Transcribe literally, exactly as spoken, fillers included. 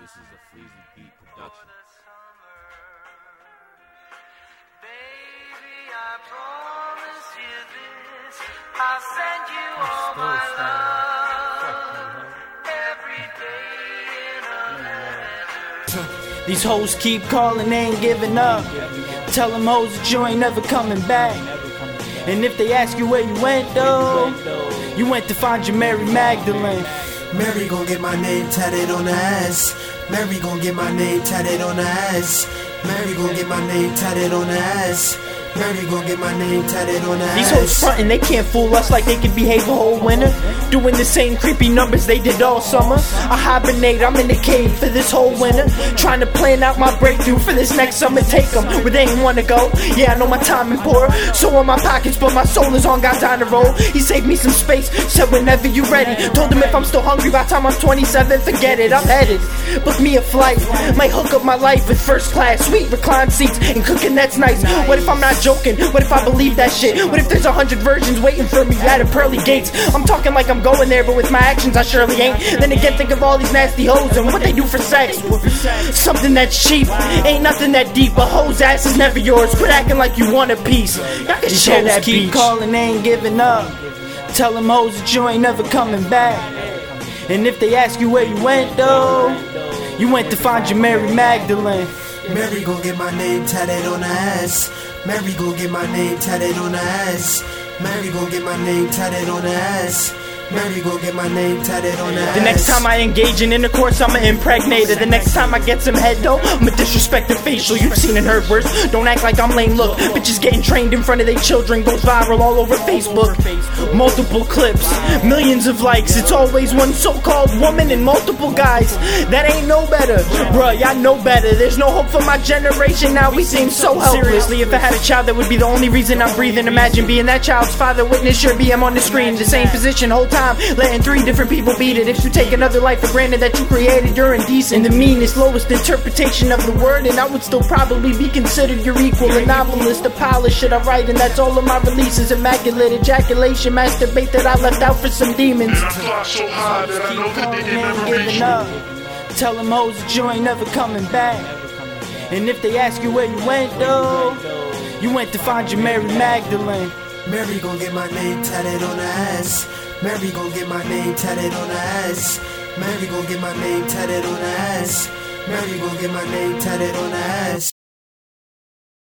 This is a Fleezy Beat production. Baby, I promise you this. I'll send you all my love every day in a letter. These hoes keep calling, they ain't giving up. Tell them hoes that you ain't never coming back. And if they ask you where you went though, you went to find your Mary Magdalene. Mary gon' get my name tatted on the ass. Mary gon' get my name tatted on the ass. Mary gon' get my name tatted on the ass. Mary gon' get my name tatted on the ass. These hoes frontin', they can't fool us like they can behave a whole winter, doing the same creepy numbers they did all summer. I hibernate, I'm in the cave for this whole winter, trying to plan out my breakthrough for this next summer. Take them where they ain't wanna go. Yeah, I know my time is poor, so are my pockets, but my soul is on God's honor roll. He saved me some space, said whenever you ready. Told him if I'm still hungry by the time I'm twenty-seven, forget it, I'm headed. Book me a flight, might hook up my life with first class, sweet reclined seats, and cooking that's nice. What if I'm not joking? What if I believe that shit? What if there's a hundred virgins waiting for me at a pearly gates? I'm talking like I'm going there, but with my actions I surely ain't. Then again, think of all these nasty hoes and what they do for sex. Something that's cheap, ain't nothing that deep. A hoe's ass is never yours, quit acting like you want a piece. Y'all can share that beach. Keep calling, they ain't giving up. Tell them hoes that you ain't never coming back. And if they ask you where you went though, you went to find your Mary Magdalene. Mary gon' get my name tatted on the ass. Mary gon' get my name tatted on the ass. Mary gon' get my name tatted on the ass. Mary gon' get my name tatted on the ass. The next time I engage in intercourse, I'ma impregnate her. The next time I get some head though, I'ma disrespect the facial. You've seen and heard worse, don't act like I'm lame. Look, bitches getting trained in front of their children, goes viral all over Facebook. Multiple clips, millions of likes. It's always one so-called woman and multiple guys. That ain't no better, bruh, y'all know better. There's no hope for my generation now, we seem so helpless. Seriously, if I had a child, that would be the only reason I'm breathing. Imagine being that child's father, witness your B M on the screen, the same position whole time, letting three different people beat it. If you take another life for granted that you created, you're indecent. In the meanest, lowest interpretation of the word, and I would still probably be considered your equal. A novelist, a pile of shit I write, and that's all of my releases. Immaculate ejaculation, masturbate that I left out for some demons. And I fly so high that I know that they didn't ever reach up. Tell them hoes that you ain't never coming back. And if they ask you where you went though, you went to find your Mary Magdalene. Mary gon' get my name tatted on the ass. Mary gon' get my name tatted on the ass. Mary gon' get my name tatted on the ass. Mary gon' get my name tatted on the ass.